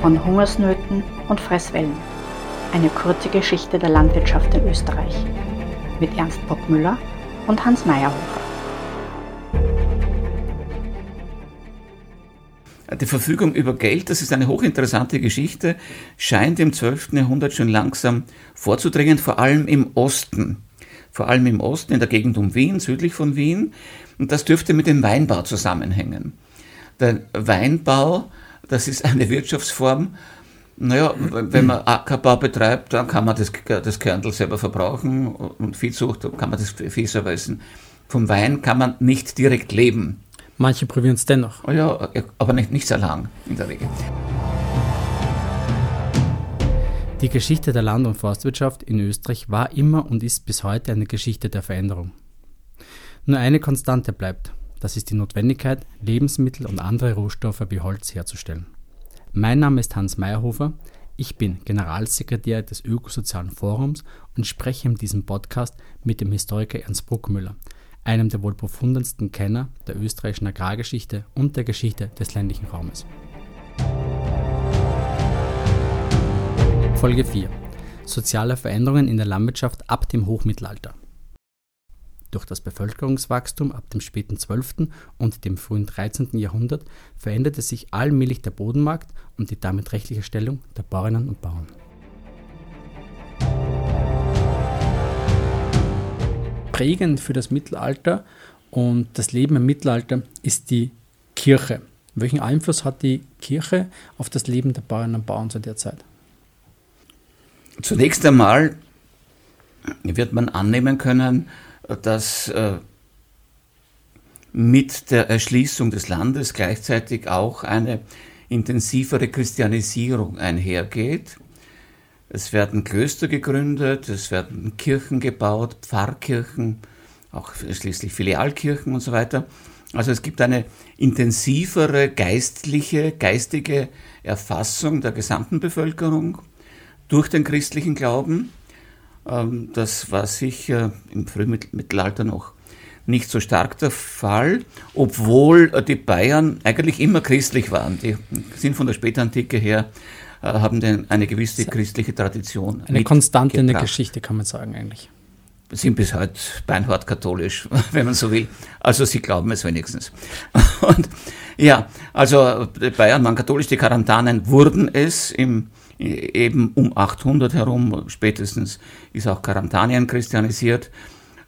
von Hungersnöten und Fresswellen. Eine kurze Geschichte der Landwirtschaft in Österreich mit Ernst Bockmüller und Hans Mayrhofer. Die Verfügung über Geld, das ist eine hochinteressante Geschichte, scheint im 12. Jahrhundert schon langsam vorzudringen, vor allem im Osten. Vor allem im Osten, in der Gegend um Wien, südlich von Wien. Und das dürfte mit dem Weinbau zusammenhängen. Der Weinbau, das ist eine Wirtschaftsform. Naja, wenn man Ackerbau betreibt, dann kann man das Körnl selber verbrauchen und Viehzucht, dann kann man das Vieh selber essen. Vom Wein kann man nicht direkt leben. Manche probieren es dennoch. Oh ja, aber nicht sehr lang in der Regel. Die Geschichte der Land- und Forstwirtschaft in Österreich war immer und ist bis heute eine Geschichte der Veränderung. Nur eine Konstante bleibt, das ist die Notwendigkeit, Lebensmittel und andere Rohstoffe wie Holz herzustellen. Mein Name ist Hans Mayrhofer, ich bin Generalsekretär des Ökosozialen Forums und spreche in diesem Podcast mit dem Historiker Ernst Bruckmüller, einem der wohl profundesten Kenner der österreichischen Agrargeschichte und der Geschichte des ländlichen Raumes. Folge 4: Soziale Veränderungen in der Landwirtschaft ab dem Hochmittelalter. Durch das Bevölkerungswachstum ab dem späten 12. und dem frühen 13. Jahrhundert veränderte sich allmählich der Bodenmarkt und die damit rechtliche Stellung der Bäuerinnen und Bauern. Prägend für das Mittelalter und das Leben im Mittelalter ist die Kirche. Welchen Einfluss hat die Kirche auf das Leben der Bäuerinnen und Bauern zu der Zeit? Zunächst einmal wird man annehmen können, dass mit der Erschließung des Landes gleichzeitig auch eine intensivere Christianisierung einhergeht. Es werden Klöster gegründet, es werden Kirchen gebaut, Pfarrkirchen, auch schließlich Filialkirchen und so weiter. Also es gibt eine intensivere geistige Erfassung der gesamten Bevölkerung durch den christlichen Glauben. Das war sicher im Frühmittelalter noch nicht so stark der Fall, obwohl die Bayern eigentlich immer christlich waren. Die sind von der Spätantike her, haben eine gewisse christliche Tradition. Eine Konstante in der Geschichte, kann man sagen eigentlich. Sind bis heute beinhart katholisch, wenn man so will. Also sie glauben es wenigstens. Und ja, also die Bayern waren katholisch, die Karantanen wurden es eben um 800 herum, spätestens ist auch Karantanien christianisiert.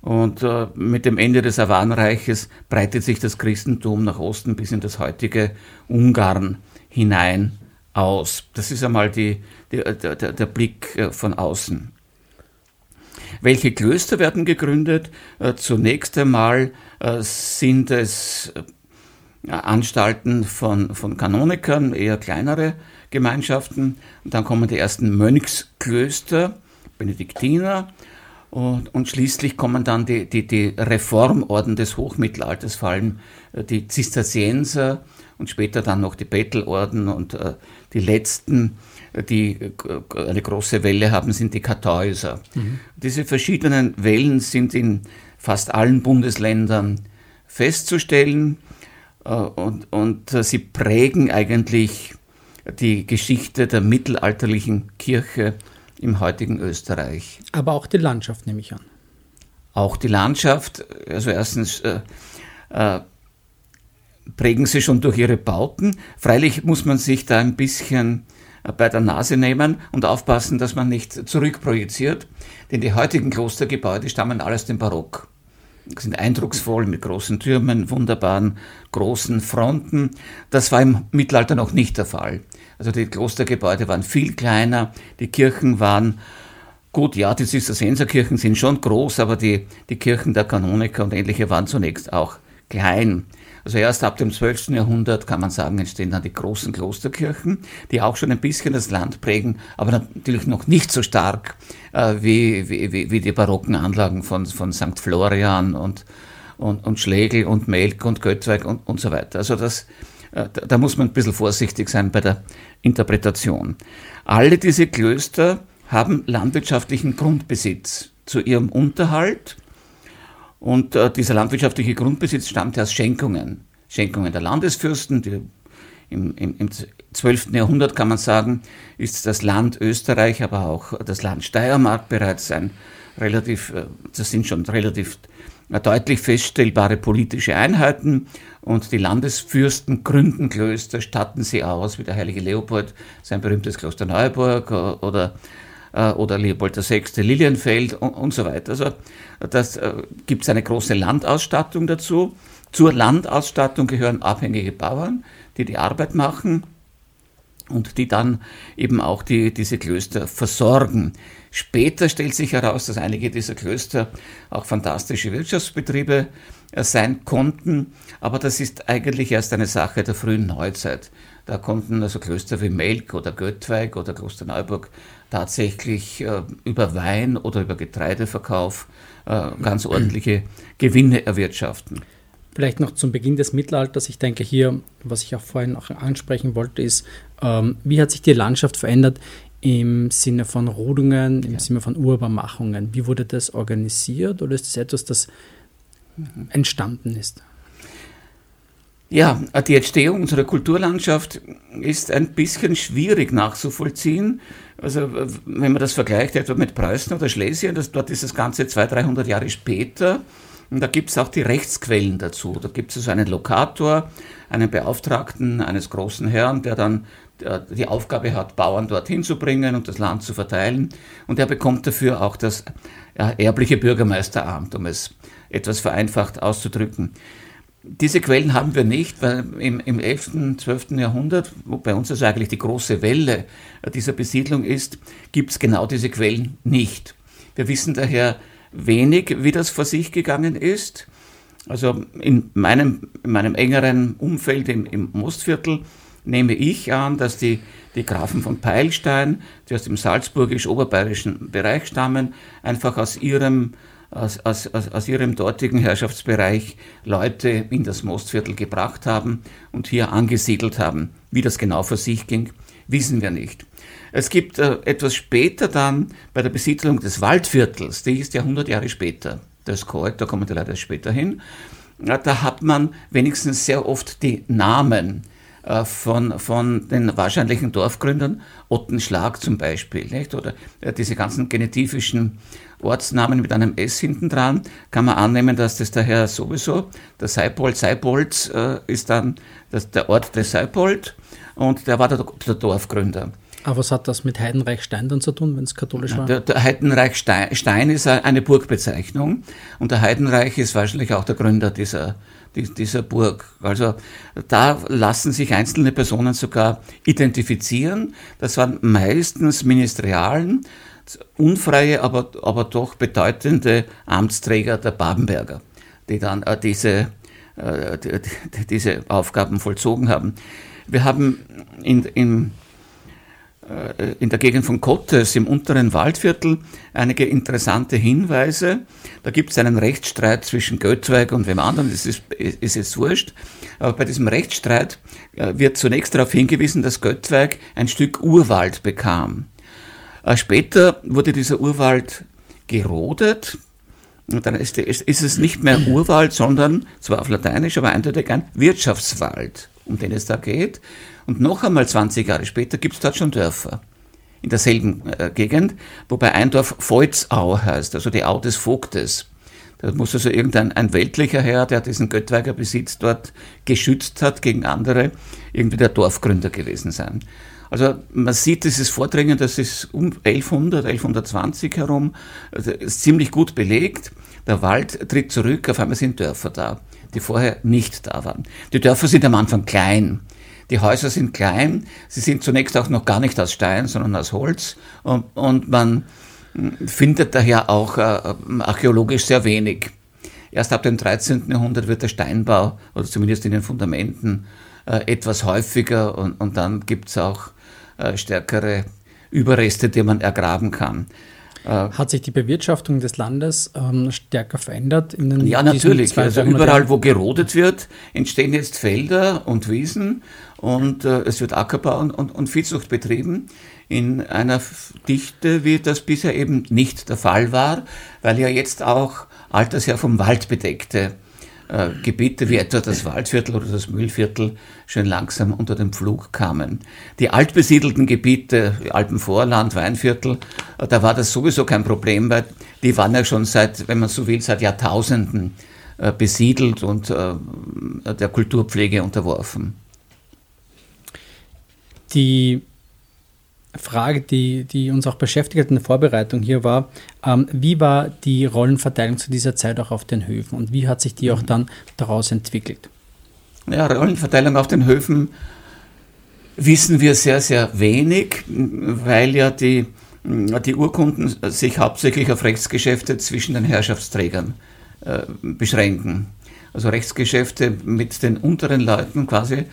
Und mit dem Ende des Awanreiches breitet sich das Christentum nach Osten bis in das heutige Ungarn hinein aus. Das ist einmal der Blick von außen. Welche Klöster werden gegründet? Zunächst einmal sind es Anstalten von Kanonikern, eher kleinere Gemeinschaften. Und dann kommen die ersten Mönchsklöster, Benediktiner. Und schließlich kommen dann die Reformorden des Hochmittelalters, vor allem die Zisterzienser und später dann noch die Bettelorden und die letzten, die eine große Welle haben, sind die Kartäuser. Mhm. Diese verschiedenen Wellen sind in fast allen Bundesländern festzustellen und sie prägen eigentlich die Geschichte der mittelalterlichen Kirche im heutigen Österreich. Aber auch die Landschaft, nehme ich an. Auch die Landschaft, also erstens prägen sie schon durch ihre Bauten. Freilich muss man sich da ein bisschen bei der Nase nehmen und aufpassen, dass man nicht zurückprojiziert, denn die heutigen Klostergebäude stammen alle aus dem Barock. Sind eindrucksvoll mit großen Türmen, wunderbaren großen Fronten. Das war im Mittelalter noch nicht der Fall. Also die Klostergebäude waren viel kleiner, die Kirchen waren, gut, ja, die Zisterzienserkirchen sind schon groß, aber die Kirchen der Kanoniker und ähnliche waren zunächst auch klein. Also erst ab dem 12. Jahrhundert, kann man sagen, entstehen dann die großen Klosterkirchen, die auch schon ein bisschen das Land prägen, aber natürlich noch nicht so stark wie die barocken Anlagen von St. Florian und Schlegel und Melk und Göttweig und so weiter. Also da muss man ein bisschen vorsichtig sein bei der Interpretation. Alle diese Klöster haben landwirtschaftlichen Grundbesitz zu ihrem Unterhalt. Und dieser landwirtschaftliche Grundbesitz stammte aus Schenkungen der Landesfürsten, die im 12. Jahrhundert kann man sagen, ist das Land Österreich, aber auch das Land Steiermark bereits das sind schon relativ deutlich feststellbare politische Einheiten, und die Landesfürsten gründen Klöster, statten sie aus, wie der heilige Leopold, sein berühmtes Kloster Neuburg, oder Leopold VI. Lilienfeld und so weiter. Also das gibt es eine große Landausstattung dazu. Zur Landausstattung gehören abhängige Bauern, die Arbeit machen und die dann eben auch diese Klöster versorgen. Später stellt sich heraus, dass einige dieser Klöster auch fantastische Wirtschaftsbetriebe sein konnten, aber das ist eigentlich erst eine Sache der frühen Neuzeit. Da konnten also Klöster wie Melk oder Göttweig oder Kloster Neuburg tatsächlich über Wein oder über Getreideverkauf ganz ordentliche Gewinne erwirtschaften. Vielleicht noch zum Beginn des Mittelalters. Ich denke hier, was ich auch vorhin noch ansprechen wollte, ist, wie hat sich die Landschaft verändert im Sinne von Rodungen, im Sinne von Urbarmachungen? Wie wurde das organisiert, oder ist das etwas, das entstanden ist? Ja, die Entstehung unserer Kulturlandschaft ist ein bisschen schwierig nachzuvollziehen. Also wenn man das vergleicht etwa mit Preußen oder Schlesien, dort ist das Ganze 200-300 Jahre später. Und da gibt es auch die Rechtsquellen dazu. Da gibt es also einen Lokator, einen Beauftragten eines großen Herrn, der dann die Aufgabe hat, Bauern dorthin zu bringen und das Land zu verteilen. Und er bekommt dafür auch das erbliche Bürgermeisteramt, um es etwas vereinfacht auszudrücken. Diese Quellen haben wir nicht, weil im 11., 12. Jahrhundert, wo bei uns also eigentlich die große Welle dieser Besiedlung ist, gibt es genau diese Quellen nicht. Wir wissen daher wenig, wie das vor sich gegangen ist. Also in meinem engeren Umfeld im Mostviertel nehme ich an, dass die Grafen von Peilstein, die aus dem salzburgisch-oberbayerischen Bereich stammen, einfach aus ihrem dortigen Herrschaftsbereich Leute in das Mostviertel gebracht haben und hier angesiedelt haben. Wie das genau vor sich ging, wissen wir nicht. Es gibt etwas später dann bei der Besiedlung des Waldviertels, die ist ja 100 Jahre später, das ist korrekt, da kommen wir leider später hin, da hat man wenigstens sehr oft die Namen von den wahrscheinlichen Dorfgründern, Ottenschlag zum Beispiel, nicht? Oder diese ganzen genetifischen Ortsnamen mit einem S hinten dran, kann man annehmen, dass das daher sowieso, der Seipolds ist dann der Ort des Seipold, und der war der Dorfgründer. Aber was hat das mit Heidenreich Stein dann zu tun, wenn es katholisch war? Der Heidenreich Stein ist eine Burgbezeichnung, und der Heidenreich ist wahrscheinlich auch der Gründer dieser Burg. Also da lassen sich einzelne Personen sogar identifizieren. Das waren meistens Ministerialen, unfreie, aber doch bedeutende Amtsträger der Babenberger, die dann diese Aufgaben vollzogen haben. Wir haben in der Gegend von Kottes im unteren Waldviertel einige interessante Hinweise. Da gibt es einen Rechtsstreit zwischen Göttweig und wem anderen, das ist jetzt wurscht. Aber bei diesem Rechtsstreit wird zunächst darauf hingewiesen, dass Göttweig ein Stück Urwald bekam. Später wurde dieser Urwald gerodet. Und dann ist es nicht mehr Urwald, sondern, zwar auf Lateinisch, aber eindeutig ein Wirtschaftswald, um den es da geht. Und noch einmal 20 Jahre später gibt es dort schon Dörfer in derselben Gegend, wobei ein Dorf Volzau heißt, also die Au des Vogtes. Da muss also irgendein weltlicher Herr, der diesen Göttweiger Besitz dort geschützt hat gegen andere, irgendwie der Dorfgründer gewesen sein. Also man sieht dieses Vordringen, das ist um 1100, 1120 herum, also ist ziemlich gut belegt. Der Wald tritt zurück, auf einmal sind Dörfer da, die vorher nicht da waren. Die Dörfer sind am Anfang klein, die Häuser sind klein, sie sind zunächst auch noch gar nicht aus Stein, sondern aus Holz, und man findet daher auch archäologisch sehr wenig. Erst ab dem 13. Jahrhundert wird der Steinbau, oder zumindest in den Fundamenten, etwas häufiger, und dann gibt es auch stärkere Überreste, die man ergraben kann. Hat sich die Bewirtschaftung des Landes stärker verändert? Ja, natürlich. Also überall, wo gerodet wird, entstehen jetzt Felder und Wiesen, und es wird Ackerbau und Viehzucht betrieben in einer Dichte, wie das bisher eben nicht der Fall war, weil ja jetzt auch altersher vom Wald bedeckte Gebiete wie etwa das Waldviertel oder das Mühlviertel schon langsam unter den Pflug kamen. Die altbesiedelten Gebiete, Alpenvorland, Weinviertel, da war das sowieso kein Problem, weil die waren ja schon seit, wenn man so will, seit Jahrtausenden besiedelt und der Kulturpflege unterworfen. Die Frage, die uns auch beschäftigt hat in der Vorbereitung hier war, wie war die Rollenverteilung zu dieser Zeit auch auf den Höfen und wie hat sich die auch dann daraus entwickelt? Ja, Rollenverteilung auf den Höfen wissen wir sehr, sehr wenig, weil ja die Urkunden sich hauptsächlich auf Rechtsgeschäfte zwischen den Herrschaftsträgern beschränken. Also Rechtsgeschäfte mit den unteren Leuten quasi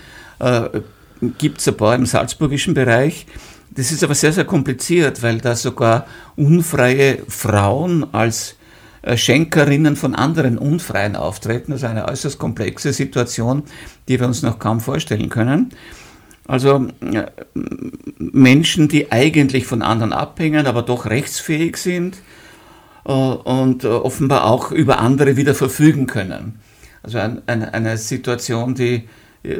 gibt es ein paar im salzburgischen Bereich. Das ist aber sehr, sehr kompliziert, weil da sogar unfreie Frauen als Schenkerinnen von anderen Unfreien auftreten. Das ist eine äußerst komplexe Situation, die wir uns noch kaum vorstellen können. Also Menschen, die eigentlich von anderen abhängen, aber doch rechtsfähig sind und offenbar auch über andere wieder verfügen können. Also eine Situation, die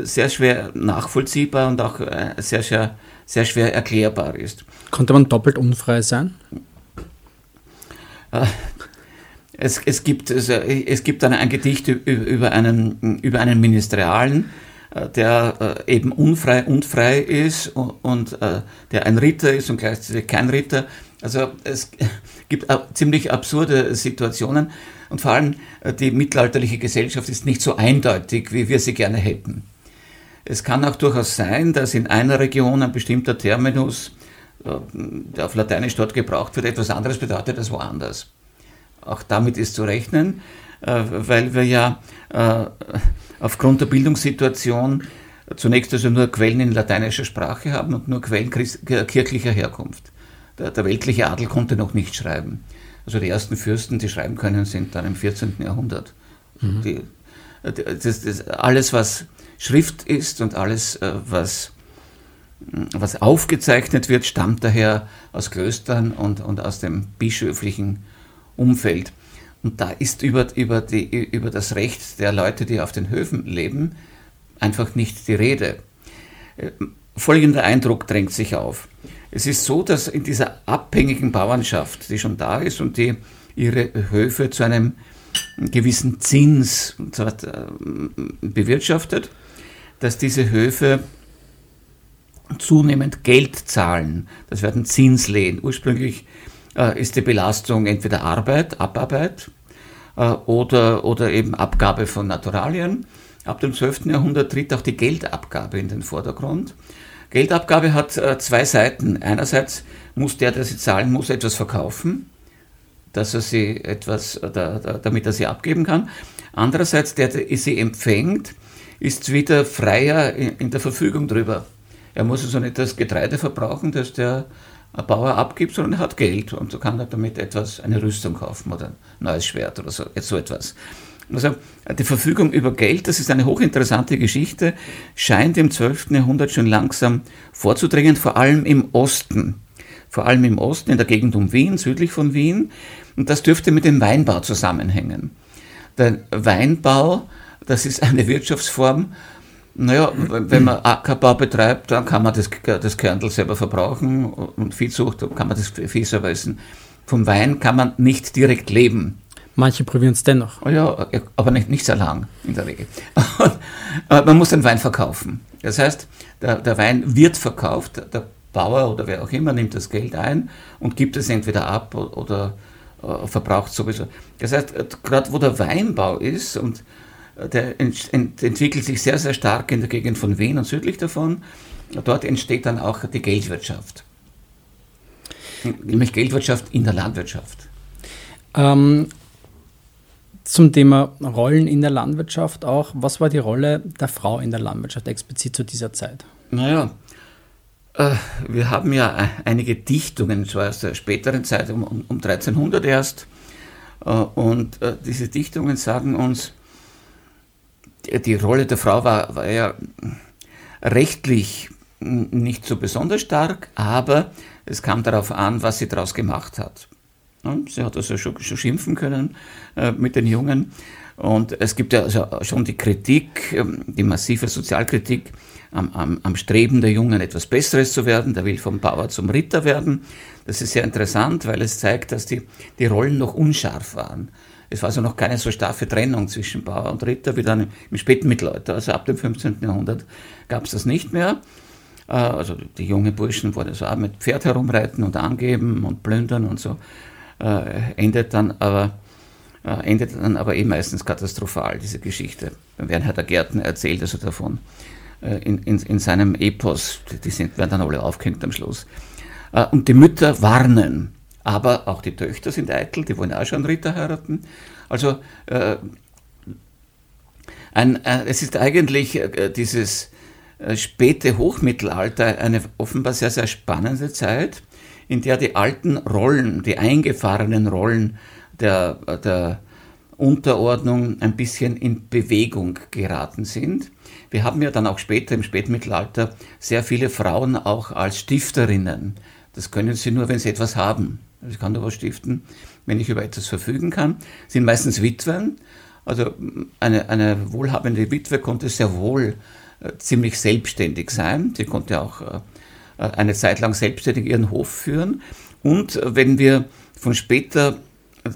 sehr schwer nachvollziehbar und auch sehr, sehr, sehr schwer erklärbar ist. Konnte man doppelt unfrei sein? Es gibt ein Gedicht über einen Ministerialen, der eben unfrei ist und der ein Ritter ist und gleichzeitig kein Ritter. Also es gibt ziemlich absurde Situationen und vor allem die mittelalterliche Gesellschaft ist nicht so eindeutig, wie wir sie gerne hätten. Es kann auch durchaus sein, dass in einer Region ein bestimmter Terminus, der auf Lateinisch dort gebraucht wird, etwas anderes bedeutet als woanders. Auch damit ist zu rechnen, weil wir ja aufgrund der Bildungssituation zunächst also nur Quellen in lateinischer Sprache haben und nur Quellen kirchlicher Herkunft. Der weltliche Adel konnte noch nicht schreiben. Also die ersten Fürsten, die schreiben können, sind dann im 14. Jahrhundert. Mhm. Alles, was Schrift ist und alles, was aufgezeichnet wird, stammt daher aus Klöstern und aus dem bischöflichen Umfeld. Und da ist über das Recht der Leute, die auf den Höfen leben, einfach nicht die Rede. Folgender Eindruck drängt sich auf. Es ist so, dass in dieser abhängigen Bauernschaft, die schon da ist und die ihre Höfe zu einem gewissen Zins und so weiter bewirtschaftet, dass diese Höfe zunehmend Geld zahlen. Das werden Zinslehen. Ursprünglich ist die Belastung entweder Arbeit, Abarbeit oder eben Abgabe von Naturalien. Ab dem 12. Jahrhundert tritt auch die Geldabgabe in den Vordergrund. Geldabgabe hat zwei Seiten. Einerseits muss der sie zahlen muss, etwas verkaufen, damit er sie abgeben kann. Andererseits, der sie empfängt, ist wieder freier in der Verfügung drüber. Er muss also nicht das Getreide verbrauchen, das der Bauer abgibt, sondern er hat Geld und so kann er damit eine Rüstung kaufen oder ein neues Schwert oder so etwas. Also die Verfügung über Geld, das ist eine hochinteressante Geschichte, scheint im 12. Jahrhundert schon langsam vorzudringen, vor allem im Osten, in der Gegend um Wien, südlich von Wien. Und das dürfte mit dem Weinbau zusammenhängen. Der Weinbau, das ist eine Wirtschaftsform. Naja, wenn man Ackerbau betreibt, dann kann man das Körnl selber verbrauchen und Viehzucht, dann kann man das Vieh selber essen. Vom Wein kann man nicht direkt leben. Manche probieren es dennoch. Oh ja, aber nicht sehr lang in der Regel. Man muss den Wein verkaufen. Das heißt, der Wein wird verkauft, der Bauer oder wer auch immer nimmt das Geld ein und gibt es entweder ab oder verbraucht sowieso. Das heißt, gerade wo der Weinbau ist, und der entwickelt sich sehr, sehr stark in der Gegend von Wien und südlich davon, dort entsteht dann auch die Geldwirtschaft. Nämlich Geldwirtschaft in der Landwirtschaft. Zum Thema Rollen in der Landwirtschaft auch. Was war die Rolle der Frau in der Landwirtschaft explizit zu dieser Zeit? Naja, wir haben ja einige Dichtungen, zwar aus der späteren Zeit, um 1300 erst. Und diese Dichtungen sagen uns, die Rolle der Frau war ja rechtlich nicht so besonders stark, aber es kam darauf an, was sie daraus gemacht hat. Sie hat also schon schimpfen können mit den Jungen. Und es gibt ja also schon die Kritik, die massive Sozialkritik am Streben der Jungen, etwas Besseres zu werden. Der will vom Bauer zum Ritter werden. Das ist sehr interessant, weil es zeigt, dass die Rollen noch unscharf waren. Es war also noch keine so starke Trennung zwischen Bauer und Ritter wie dann im späten Mittelalter. Also ab dem 15. Jahrhundert gab es das nicht mehr. Also die jungen Burschen wurden so ab mit Pferd herumreiten und angeben und plündern und so. Endet dann aber eh meistens katastrophal, diese Geschichte. Dann werden Herr Gärtner erzählt also davon in seinem Epos. Die werden dann alle aufgehängt am Schluss. Und die Mütter warnen. Aber auch die Töchter sind eitel, die wollen auch schon einen Ritter heiraten. Also es ist eigentlich dieses späte Hochmittelalter eine offenbar sehr, sehr spannende Zeit, in der die alten Rollen, die eingefahrenen Rollen der Unterordnung ein bisschen in Bewegung geraten sind. Wir haben ja dann auch später im Spätmittelalter sehr viele Frauen auch als Stifterinnen. Das können sie nur, wenn sie etwas haben. Ich kann nur was stiften, wenn ich über etwas verfügen kann. Sind meistens Witwen. Also eine wohlhabende Witwe konnte sehr wohl ziemlich selbstständig sein. Sie konnte auch eine Zeit lang selbstständig ihren Hof führen. Und wenn wir von später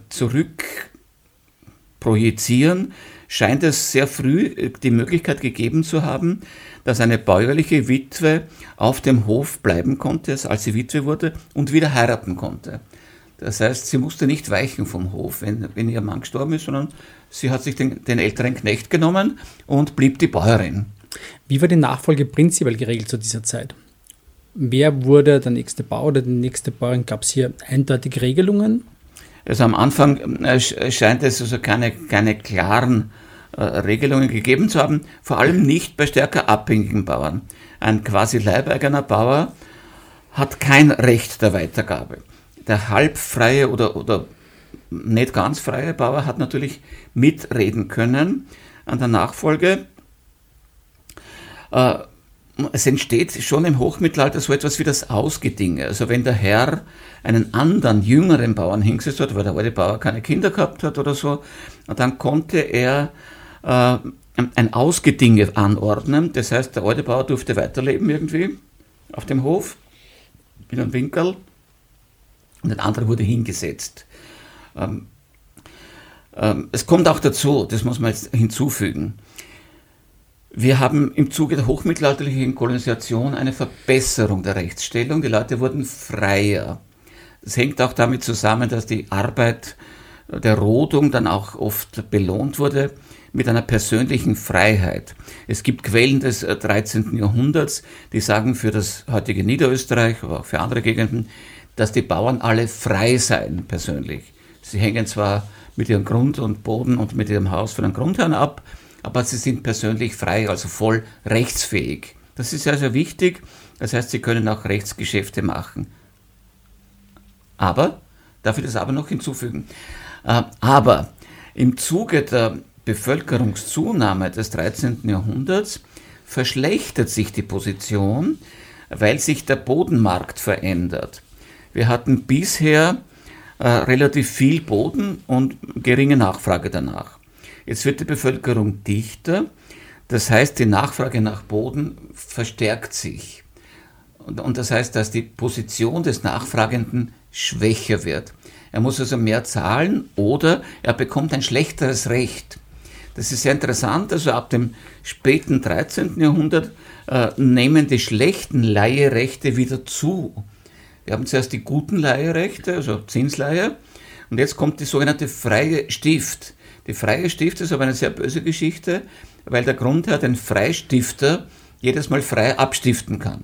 zurück projizieren, scheint es sehr früh die Möglichkeit gegeben zu haben, dass eine bäuerliche Witwe auf dem Hof bleiben konnte, als sie Witwe wurde, und wieder heiraten konnte. Das heißt, sie musste nicht weichen vom Hof, wenn ihr Mann gestorben ist, sondern sie hat sich den älteren Knecht genommen und blieb die Bäuerin. Wie war die Nachfolge prinzipiell geregelt zu dieser Zeit? Wer wurde der nächste Bauer oder die nächste Bäuerin? Gab es hier eindeutige Regelungen? Also am Anfang scheint es also keine klaren Regelungen gegeben zu haben, vor allem nicht bei stärker abhängigen Bauern. Ein quasi leibeigener Bauer hat kein Recht der Weitergabe. Der halbfreie oder nicht ganz freie Bauer hat natürlich mitreden können an der Nachfolge. Es entsteht schon im Hochmittelalter so etwas wie das Ausgedinge. Also wenn der Herr einen anderen, jüngeren Bauern hingesetzt hat, weil der alte Bauer keine Kinder gehabt hat oder so, dann konnte er ein Ausgedinge anordnen. Das heißt, der alte Bauer durfte weiterleben irgendwie auf dem Hof, in einem Winkel, und ein anderer wurde hingesetzt. Es kommt auch dazu, das muss man jetzt hinzufügen, wir haben im Zuge der hochmittelalterlichen Kolonisation eine Verbesserung der Rechtsstellung. Die Leute wurden freier. Das hängt auch damit zusammen, dass die Arbeit der Rodung dann auch oft belohnt wurde mit einer persönlichen Freiheit. Es gibt Quellen des 13. Jahrhunderts, die sagen für das heutige Niederösterreich, aber auch für andere Gegenden, dass die Bauern alle frei seien persönlich. Sie hängen zwar mit ihrem Grund und Boden und mit ihrem Haus von den Grundherren ab, aber sie sind persönlich frei, also voll rechtsfähig. Das ist sehr, sehr wichtig. Das heißt, sie können auch Rechtsgeschäfte machen. Aber, darf ich das aber noch hinzufügen? Aber im Zuge der Bevölkerungszunahme des 13. Jahrhunderts verschlechtert sich die Position, weil sich der Bodenmarkt verändert. Wir hatten bisher relativ viel Boden und geringe Nachfrage danach. Jetzt wird die Bevölkerung dichter, das heißt, die Nachfrage nach Boden verstärkt sich. Und das heißt, dass die Position des Nachfragenden schwächer wird. Er muss also mehr zahlen oder er bekommt ein schlechteres Recht. Das ist sehr interessant, also ab dem späten 13. Jahrhundert nehmen die schlechten Leihrechte wieder zu. Wir haben zuerst die guten Leihrechte, also Zinsleihe, und jetzt kommt die sogenannte freie Stift. Die freie Stift ist aber eine sehr böse Geschichte, weil der Grundherr den Freistifter jedes Mal frei abstiften kann.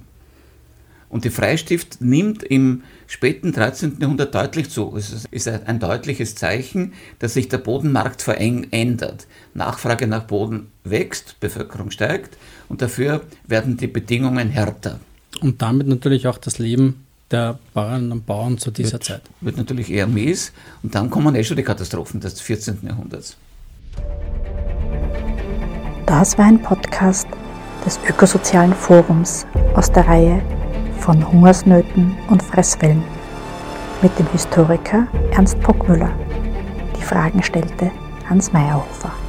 Und die Freistift nimmt im späten 13. Jahrhundert deutlich zu. Es ist ein deutliches Zeichen, dass sich der Bodenmarkt verändert. Nachfrage nach Boden wächst, Bevölkerung steigt und dafür werden die Bedingungen härter. Und damit natürlich auch das Leben der Bauern und Bauern zu dieser Zeit. Wird natürlich eher mies und dann kommen schon die Katastrophen des 14. Jahrhunderts. Das war ein Podcast des Ökosozialen Forums aus der Reihe von Hungersnöten und Fresswellen mit dem Historiker Ernst Bockmüller. Die Fragen stellte Hans Mayrhofer.